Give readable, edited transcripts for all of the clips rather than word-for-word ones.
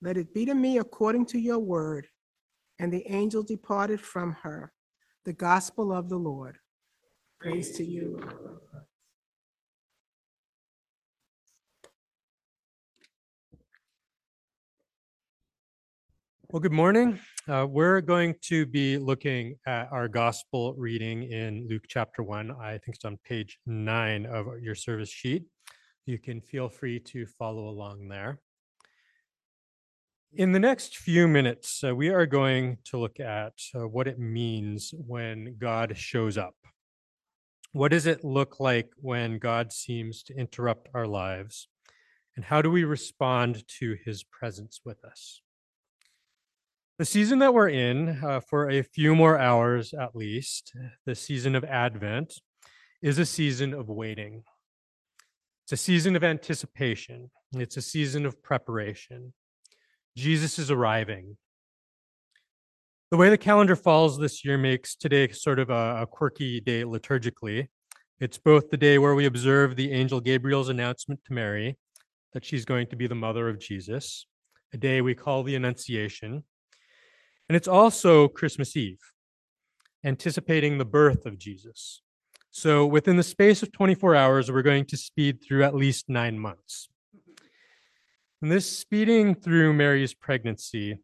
Let it be to me according to your word." And the angel departed from her. The Gospel of the Lord. Praise to you, Lord. Well, good morning. We're going to be looking at our gospel reading in Luke chapter 1. I think it's on page 9 of your service sheet. You can feel free to follow along there. In the next few minutes, we are going to look at what it means when God shows up. What does it look like when God seems to interrupt our lives? And how do we respond to his presence with us? The season that we're in, for a few more hours at least, the season of Advent, is a season of waiting. It's a season of anticipation. It's a season of preparation. Jesus is arriving. The way the calendar falls this year makes today sort of a quirky day liturgically. It's both the day where we observe the angel Gabriel's announcement to Mary that she's going to be the mother of Jesus, a day we call the Annunciation, and it's also Christmas Eve, anticipating the birth of Jesus. So within the space of 24 hours, we're going to speed through at least 9 months. And this speeding through Mary's pregnancy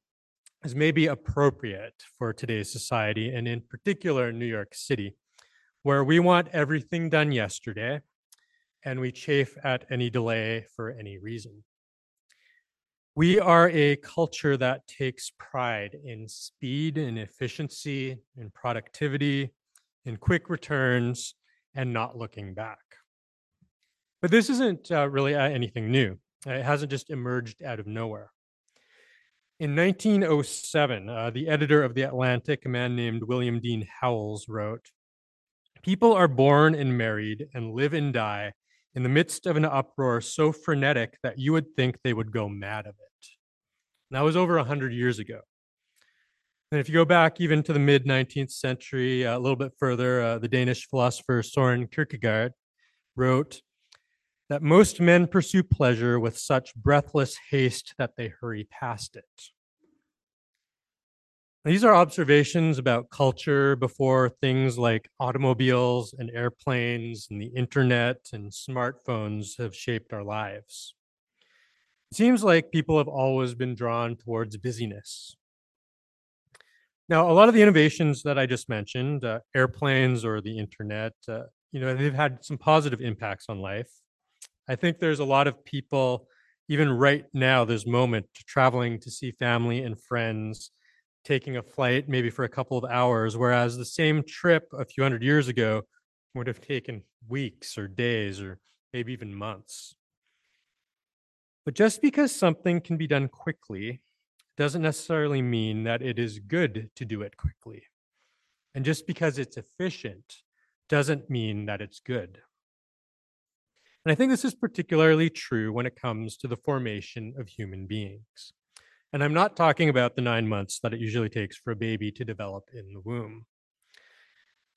is maybe appropriate for today's society, and in particular New York City, where we want everything done yesterday, and we chafe at any delay for any reason. We are a culture that takes pride in speed, in efficiency, in productivity, in quick returns, and not looking back. But this isn't really anything new. It hasn't just emerged out of nowhere. In 1907, the editor of The Atlantic, a man named William Dean Howells, wrote, "People are born and married and live and die in the midst of an uproar so frenetic that you would think they would go mad of it." And that was over 100 years ago. And if you go back even to the mid-19th century, a little bit further, the Danish philosopher Søren Kierkegaard wrote, "That most men pursue pleasure with such breathless haste that they hurry past it." These are observations about culture before things like automobiles and airplanes and the internet and smartphones have shaped our lives. It seems like people have always been drawn towards busyness. Now, a lot of the innovations that I just mentioned, airplanes or the internet, they've had some positive impacts on life. I think there's a lot of people, even right now, this moment, traveling to see family and friends, taking a flight maybe for a couple of hours, whereas the same trip a few hundred years ago would have taken weeks or days or maybe even months. But just because something can be done quickly doesn't necessarily mean that it is good to do it quickly. And just because it's efficient doesn't mean that it's good. And I think this is particularly true when it comes to the formation of human beings. And I'm not talking about the 9 months that it usually takes for a baby to develop in the womb.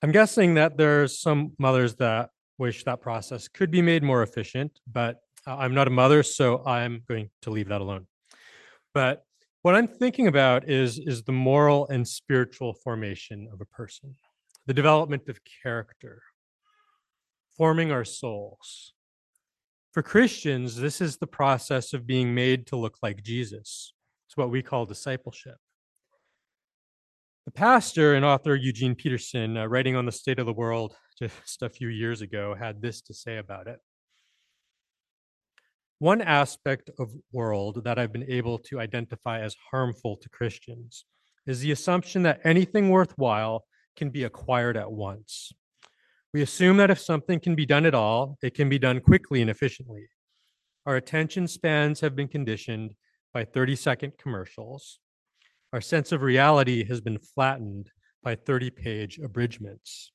I'm guessing that there's some mothers that wish that process could be made more efficient, but I'm not a mother, so I'm going to leave that alone. But what I'm thinking about is the moral and spiritual formation of a person, the development of character, forming our souls. For Christians, this is the process of being made to look like Jesus. It's what we call discipleship. The pastor and author Eugene Peterson, writing on the state of the world just a few years ago, had this to say about it. One aspect of world that I've been able to identify as harmful to Christians is the assumption that anything worthwhile can be acquired at once. We assume that if something can be done at all, it can be done quickly and efficiently. Our attention spans have been conditioned by 30-second commercials. Our sense of reality has been flattened by 30-page abridgments.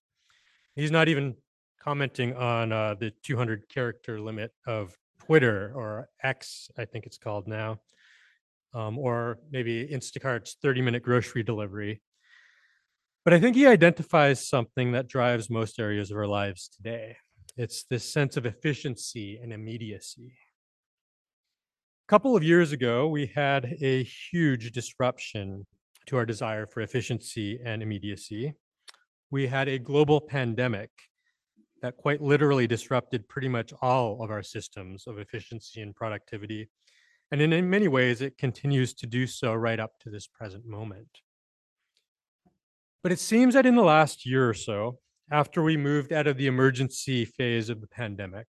He's not even commenting on the 200-character limit of Twitter or X, I think it's called now, or maybe Instacart's 30-minute grocery delivery. But I think he identifies something that drives most areas of our lives today. It's this sense of efficiency and immediacy. A couple of years ago, we had a huge disruption to our desire for efficiency and immediacy. We had a global pandemic that quite literally disrupted pretty much all of our systems of efficiency and productivity. And in many ways, it continues to do so right up to this present moment. But it seems that in the last year or so, after we moved out of the emergency phase of the pandemic,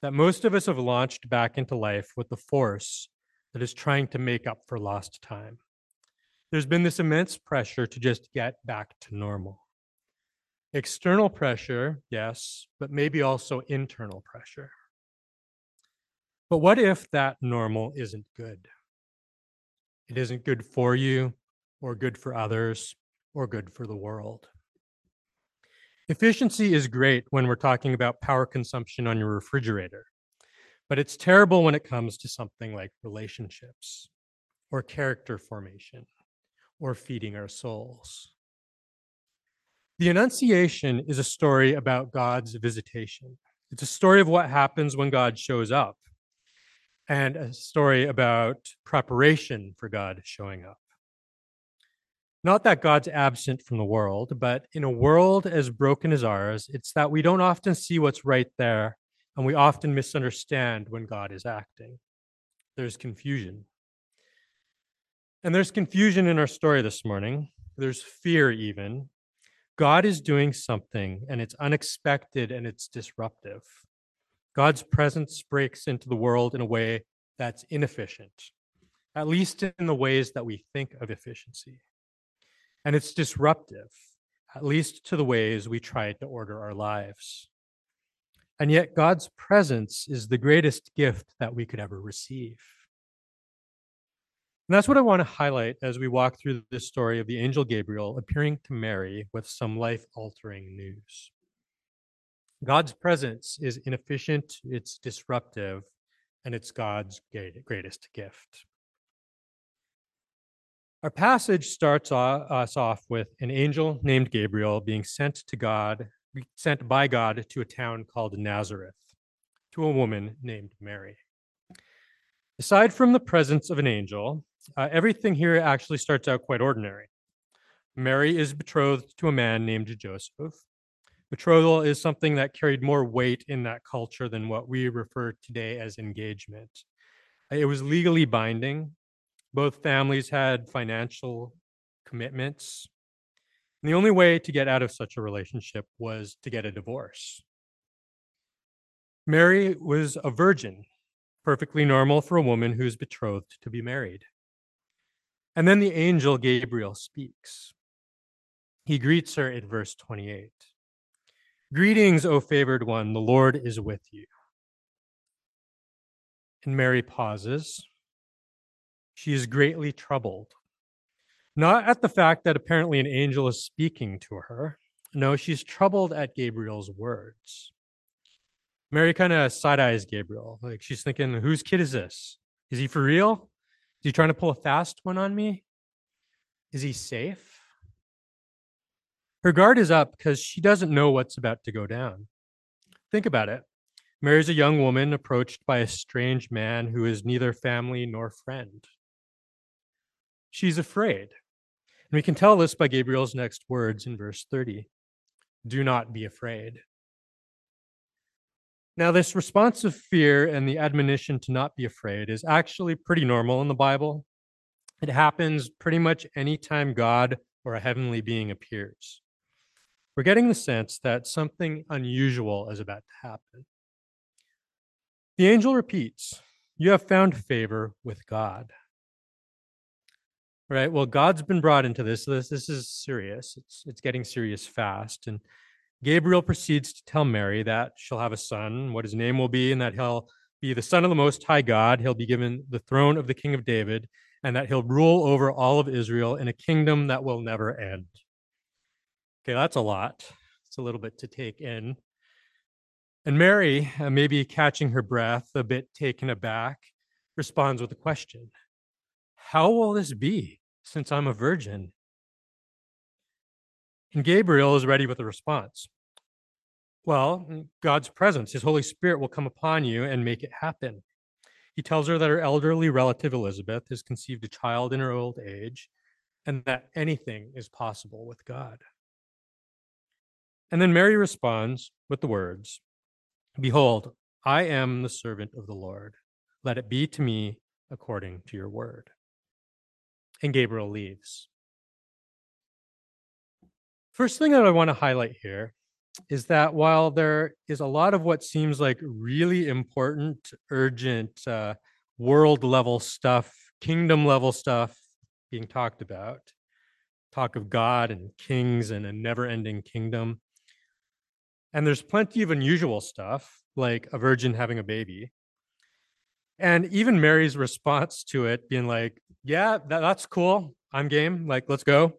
that most of us have launched back into life with the force that is trying to make up for lost time. There's been this immense pressure to just get back to normal. External pressure, yes, but maybe also internal pressure. But what if that normal isn't good? It isn't good for you, or good for others, or good for the world. Efficiency is great when we're talking about power consumption on your refrigerator, but it's terrible when it comes to something like relationships, or character formation, or feeding our souls. The Annunciation is a story about God's visitation. It's a story of what happens when God shows up, and a story about preparation for God showing up. Not that God's absent from the world, but in a world as broken as ours, it's that we don't often see what's right there, and we often misunderstand when God is acting. There's confusion. And there's confusion in our story this morning. There's fear even. God is doing something, and it's unexpected, and it's disruptive. God's presence breaks into the world in a way that's inefficient, at least in the ways that we think of efficiency. And it's disruptive, at least to the ways we try to order our lives. And yet God's presence is the greatest gift that we could ever receive. And that's what I want to highlight as we walk through this story of the angel Gabriel appearing to Mary with some life-altering news. God's presence is inefficient, it's disruptive, and it's God's greatest gift. Our passage starts us off with an angel named Gabriel being sent by God to a town called Nazareth, to a woman named Mary. Aside from the presence of an angel, everything here actually starts out quite ordinary. Mary is betrothed to a man named Joseph. Betrothal is something that carried more weight in that culture than what we refer today as engagement. It was legally binding. Both families had financial commitments. And the only way to get out of such a relationship was to get a divorce. Mary was a virgin, perfectly normal for a woman who's betrothed to be married. And then the angel Gabriel speaks. He greets her in verse 28. "Greetings, O favored one, the Lord is with you." And Mary pauses. She is greatly troubled, not at the fact that apparently an angel is speaking to her. No, she's troubled at Gabriel's words. Mary kind of side-eyes Gabriel. Like she's thinking, whose kid is this? Is he for real? Is he trying to pull a fast one on me? Is he safe? Her guard is up because she doesn't know what's about to go down. Think about it. Mary's a young woman approached by a strange man who is neither family nor friend. She's afraid. And we can tell this by Gabriel's next words in verse 30. Do not be afraid. Now, this response of fear and the admonition to not be afraid is actually pretty normal in the Bible. It happens pretty much any time God or a heavenly being appears. We're getting the sense that something unusual is about to happen. The angel repeats, you have found favor with God. All right, well, God's been brought into this. This is serious. It's getting serious fast. And Gabriel proceeds to tell Mary that she'll have a son, what his name will be, and that he'll be the son of the Most High God. He'll be given the throne of the King of David, and that he'll rule over all of Israel in a kingdom that will never end. Okay, that's a lot. It's a little bit to take in. And Mary, maybe catching her breath, a bit taken aback, responds with a question. How will this be, since I'm a virgin? And Gabriel is ready with a response. Well, God's presence, his Holy Spirit will come upon you and make it happen. He tells her that her elderly relative Elizabeth has conceived a child in her old age, and that anything is possible with God. And then Mary responds with the words, Behold, I am the servant of the Lord. Let it be to me according to your word. And Gabriel leaves. First thing that I want to highlight here is that while there is a lot of what seems like really important, urgent, world-level stuff, kingdom-level stuff being talked about, talk of God and kings and a never-ending kingdom, and there's plenty of unusual stuff, like a virgin having a baby, and even Mary's response to it being like, yeah, that's cool, I'm game, like, let's go.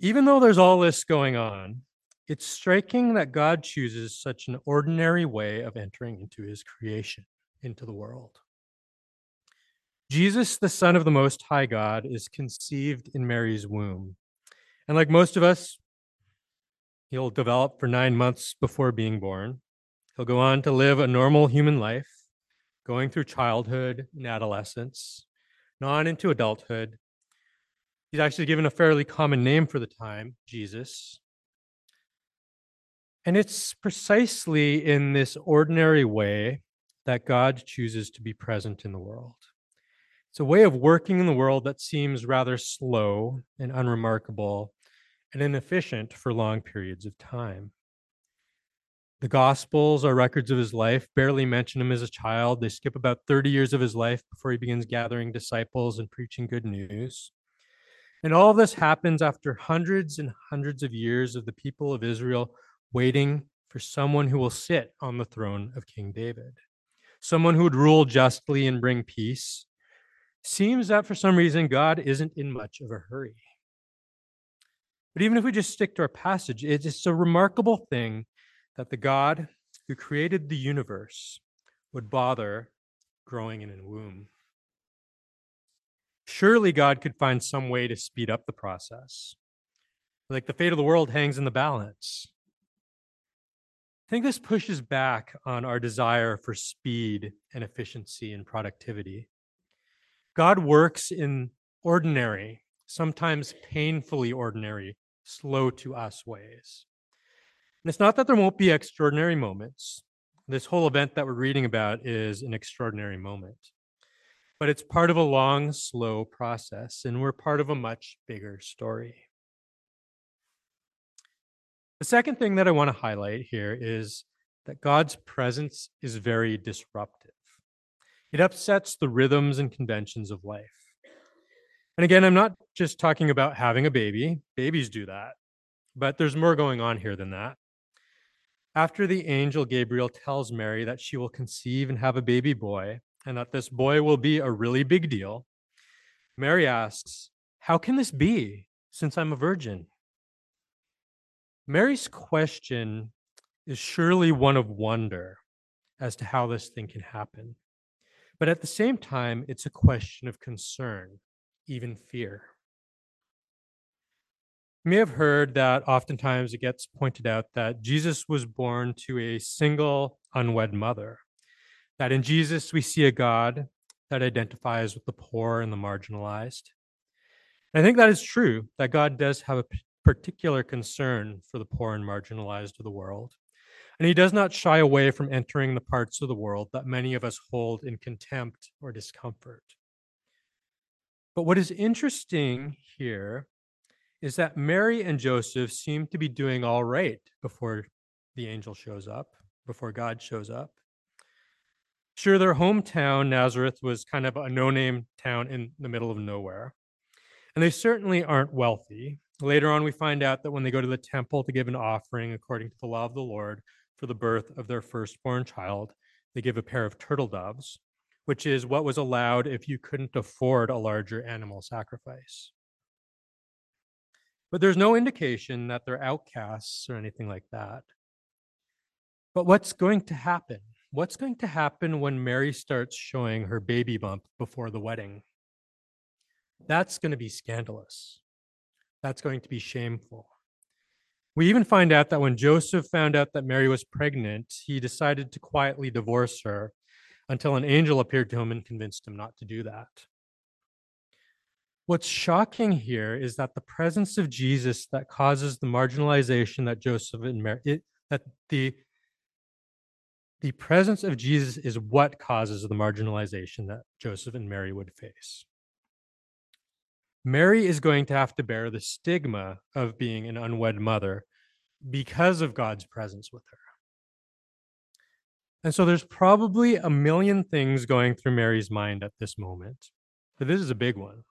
Even though there's all this going on, it's striking that God chooses such an ordinary way of entering into his creation, into the world. Jesus, the Son of the Most High God, is conceived in Mary's womb. And like most of us, he'll develop for 9 months before being born. He'll go on to live a normal human life, going through childhood and adolescence, and on into adulthood. He's actually given a fairly common name for the time, Jesus. And it's precisely in this ordinary way that God chooses to be present in the world. It's a way of working in the world that seems rather slow and unremarkable and inefficient for long periods of time. The Gospels are records of his life, barely mention him as a child. They skip about 30 years of his life before he begins gathering disciples and preaching good news. And all of this happens after hundreds and hundreds of years of the people of Israel waiting for someone who will sit on the throne of King David, someone who would rule justly and bring peace. Seems that for some reason, God isn't in much of a hurry. But even if we just stick to our passage, it's a remarkable thing that the God who created the universe would bother growing in a womb. Surely God could find some way to speed up the process. Like the fate of the world hangs in the balance. I think this pushes back on our desire for speed and efficiency and productivity. God works in ordinary, sometimes painfully ordinary, slow to us ways. And it's not that there won't be extraordinary moments. This whole event that we're reading about is an extraordinary moment. But it's part of a long, slow process, and we're part of a much bigger story. The second thing that I want to highlight here is that God's presence is very disruptive. It upsets the rhythms and conventions of life. And again, I'm not just talking about having a baby. Babies do that. But there's more going on here than that. After the angel Gabriel tells Mary that she will conceive and have a baby boy, and that this boy will be a really big deal, Mary asks, "How can this be, since I'm a virgin?" Mary's question is surely one of wonder as to how this thing can happen. But at the same time, it's a question of concern, even fear. You may have heard that oftentimes it gets pointed out that Jesus was born to a single unwed mother, that in Jesus we see a God that identifies with the poor and the marginalized. And I think that is true, that God does have a particular concern for the poor and marginalized of the world. And he does not shy away from entering the parts of the world that many of us hold in contempt or discomfort. But what is interesting here is that Mary and Joseph seem to be doing all right before the angel shows up, before God shows up. Sure, their hometown, Nazareth, was kind of a no-name town in the middle of nowhere. And they certainly aren't wealthy. Later on, we find out that when they go to the temple to give an offering according to the law of the Lord for the birth of their firstborn child, they give a pair of turtle doves, which is what was allowed if you couldn't afford a larger animal sacrifice. But there's no indication that they're outcasts or anything like that. But what's going to happen? What's going to happen when Mary starts showing her baby bump before the wedding? That's going to be scandalous. That's going to be shameful. We even find out that when Joseph found out that Mary was pregnant, he decided to quietly divorce her until an angel appeared to him and convinced him not to do that. What's shocking here is that the presence of Jesus that causes the marginalization that Joseph and Mary, the presence of Jesus is what causes the marginalization that Joseph and Mary would face. Mary is going to have to bear the stigma of being an unwed mother because of God's presence with her. And so there's probably a million things going through Mary's mind at this moment, but this is a big one.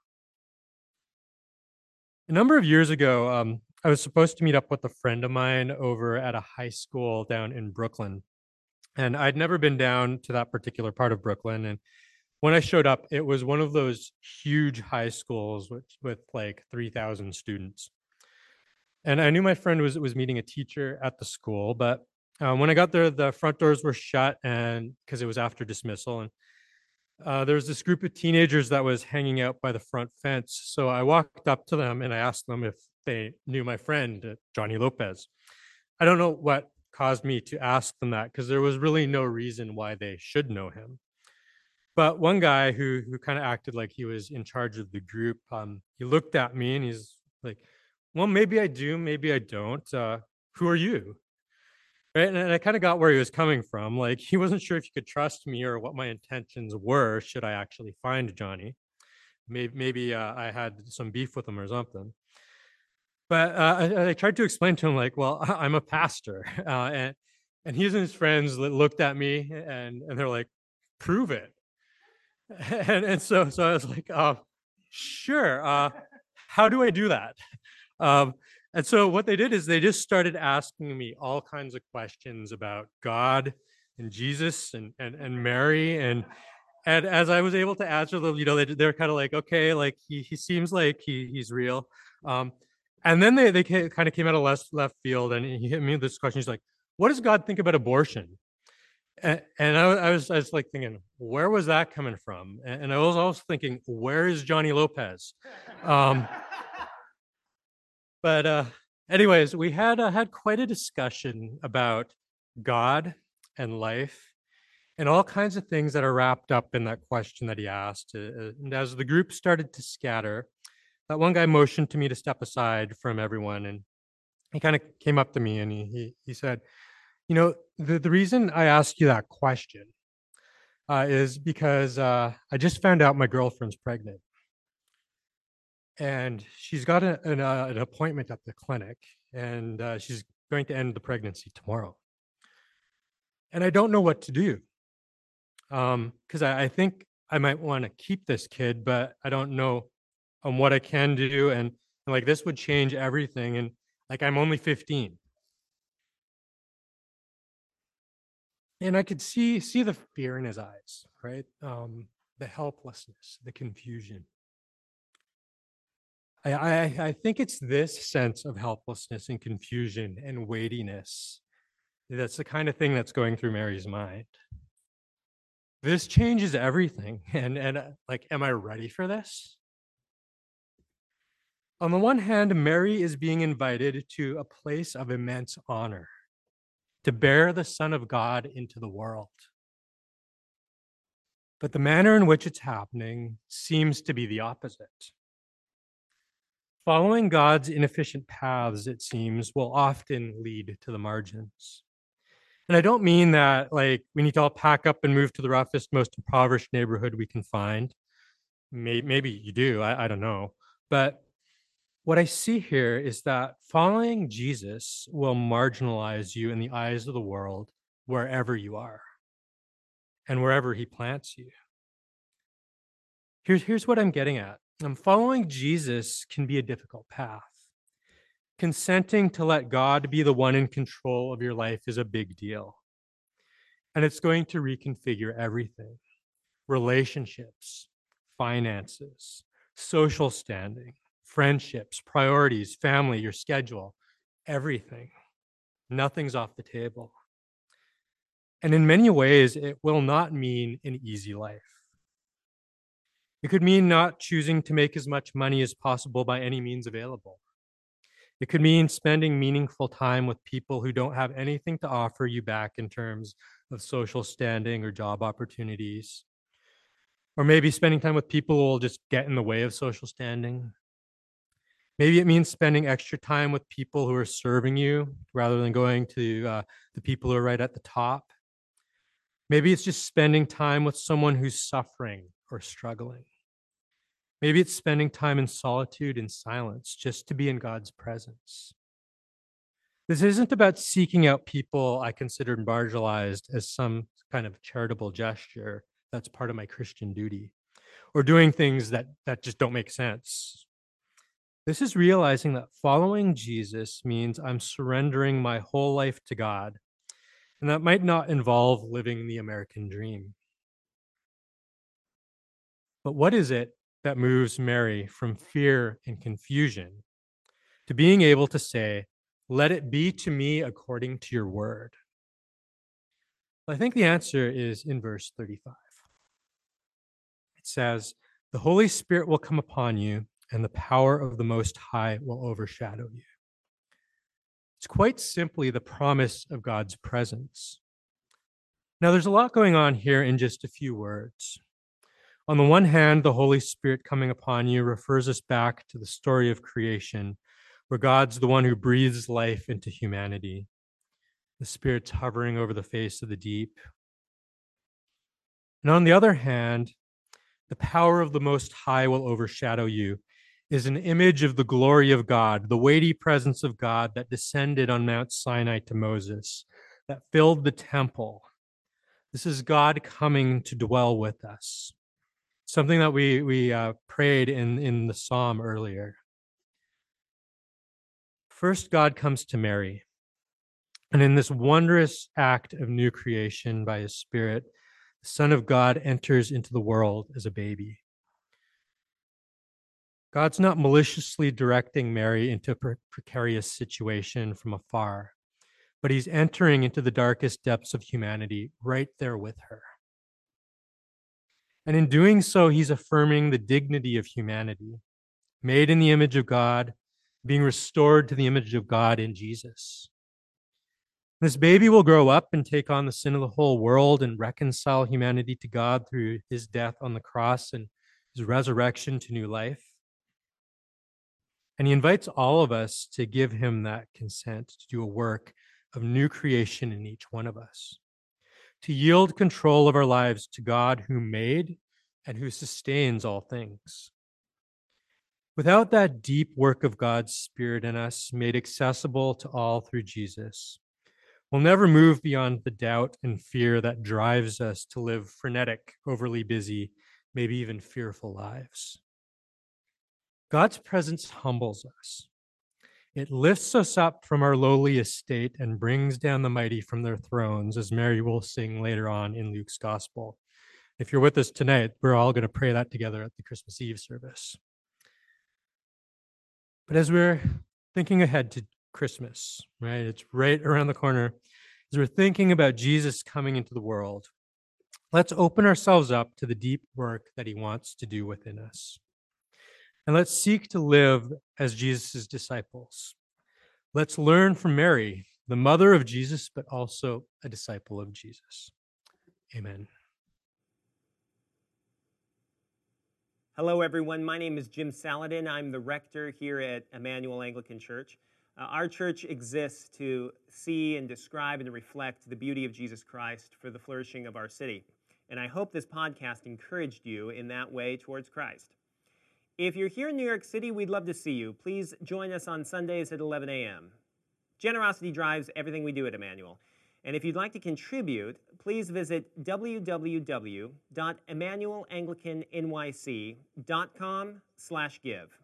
A number of years ago, I was supposed to meet up with a friend of mine over at a high school down in Brooklyn. And I'd never been down to that particular part of Brooklyn. And when I showed up, it was one of those huge high schools with like 3,000 students. And I knew my friend was meeting a teacher at the school. But when I got there, the front doors were shut and because it was after dismissal. And there was this group of teenagers that was hanging out by the front fence. So I walked up to them and I asked them if they knew my friend, Johnny Lopez. I don't know what caused me to ask them that because there was really no reason why they should know him. But one guy who kind of acted like he was in charge of the group, he looked at me and he's like, well, maybe I do, maybe I don't. Who are you? Right? And I kind of got where he was coming from. Like, he wasn't sure if he could trust me or what my intentions were, should I actually find Johnny. Maybe I had some beef with him or something. But I tried to explain to him, like, well, I'm a pastor. And he and his friends looked at me and they're like, prove it. And so I was like, sure. How do I do that? And so what they did is they just started asking me all kinds of questions about God and Jesus and Mary. And as I was able to answer them, you know, they're kind of like, okay, like he seems like he's real. And then they kind of came out of left field and he hit me with this question. He's like, what does God think about abortion? And I was like thinking, where was that coming from? And I was also thinking, where is Johnny Lopez? But anyways, we had quite a discussion about God and life and all kinds of things that are wrapped up in that question that he asked. And as the group started to scatter, that one guy motioned to me to step aside from everyone. And he kind of came up to me and he said, you know, the reason I asked you that question is because I just found out my girlfriend's pregnant. And she's got an appointment at the clinic, and she's going to end the pregnancy tomorrow. And I don't know what to do, because I think I might want to keep this kid, but I don't know what I can do. And like, this would change everything. And like, I'm only 15. And I could see the fear in his eyes, right? The helplessness, the confusion. I think it's this sense of helplessness and confusion and weightiness that's the kind of thing that's going through Mary's mind. This changes everything. And am I ready for this? On the one hand, Mary is being invited to a place of immense honor, to bear the Son of God into the world. But the manner in which it's happening seems to be the opposite. Following God's inefficient paths, it seems, will often lead to the margins. And I don't mean that, we need to all pack up and move to the roughest, most impoverished neighborhood we can find. Maybe you do, I don't know. But what I see here is that following Jesus will marginalize you in the eyes of the world wherever you are and wherever he plants you. Here's what I'm getting at. Following Jesus can be a difficult path. Consenting to let God be the one in control of your life is a big deal. And it's going to reconfigure everything: relationships, finances, social standing, friendships, priorities, family, your schedule, everything. Nothing's off the table. And in many ways, it will not mean an easy life. It could mean not choosing to make as much money as possible by any means available. It could mean spending meaningful time with people who don't have anything to offer you back in terms of social standing or job opportunities. Or maybe spending time with people who will just get in the way of social standing. Maybe it means spending extra time with people who are serving you rather than going to the people who are right at the top. Maybe it's just spending time with someone who's suffering or struggling. Maybe it's spending time in solitude and silence just to be in God's presence. This isn't about seeking out people I consider marginalized as some kind of charitable gesture that's part of my Christian duty, or doing things that just don't make sense. This is realizing that following Jesus means I'm surrendering my whole life to God, and that might not involve living the American dream. But what is it that moves Mary from fear and confusion to being able to say, "Let it be to me according to your word"? Well, I think the answer is in verse 35. It says, "The Holy Spirit will come upon you, and the power of the Most High will overshadow you." It's quite simply the promise of God's presence. Now, there's a lot going on here in just a few words. On the one hand, the Holy Spirit coming upon you refers us back to the story of creation, where God's the one who breathes life into humanity. The Spirit's hovering over the face of the deep. And on the other hand, the power of the Most High will overshadow you is an image of the glory of God, the weighty presence of God that descended on Mount Sinai to Moses, that filled the temple. This is God coming to dwell with us. Something that we prayed in the psalm earlier. First, God comes to Mary. And in this wondrous act of new creation by his Spirit, the Son of God enters into the world as a baby. God's not maliciously directing Mary into a precarious situation from afar, but he's entering into the darkest depths of humanity right there with her. And in doing so, he's affirming the dignity of humanity, made in the image of God, being restored to the image of God in Jesus. This baby will grow up and take on the sin of the whole world and reconcile humanity to God through his death on the cross and his resurrection to new life. And he invites all of us to give him that consent to do a work of new creation in each one of us, to yield control of our lives to God who made and who sustains all things. Without that deep work of God's Spirit in us, made accessible to all through Jesus, we'll never move beyond the doubt and fear that drives us to live frenetic, overly busy, maybe even fearful lives. God's presence humbles us. It lifts us up from our lowly estate and brings down the mighty from their thrones, as Mary will sing later on in Luke's gospel. If you're with us tonight, we're all going to pray that together at the Christmas Eve service. But as we're thinking ahead to Christmas, right, it's right around the corner, as we're thinking about Jesus coming into the world, Let's open ourselves up to the deep work that he wants to do within us. And let's seek to live as Jesus' disciples. Let's learn from Mary, the mother of Jesus, but also a disciple of Jesus. Amen. Hello, everyone. My name is Jim Saladino. I'm the rector here at Emmanuel Anglican Church. Our church exists to see and describe and reflect the beauty of Jesus Christ for the flourishing of our city. And I hope this podcast encouraged you in that way towards Christ. If you're here in New York City, we'd love to see you. Please join us on Sundays at 11 a.m. Generosity drives everything we do at Emmanuel. And if you'd like to contribute, please visit www.emmanuelanglicannyc.com/give.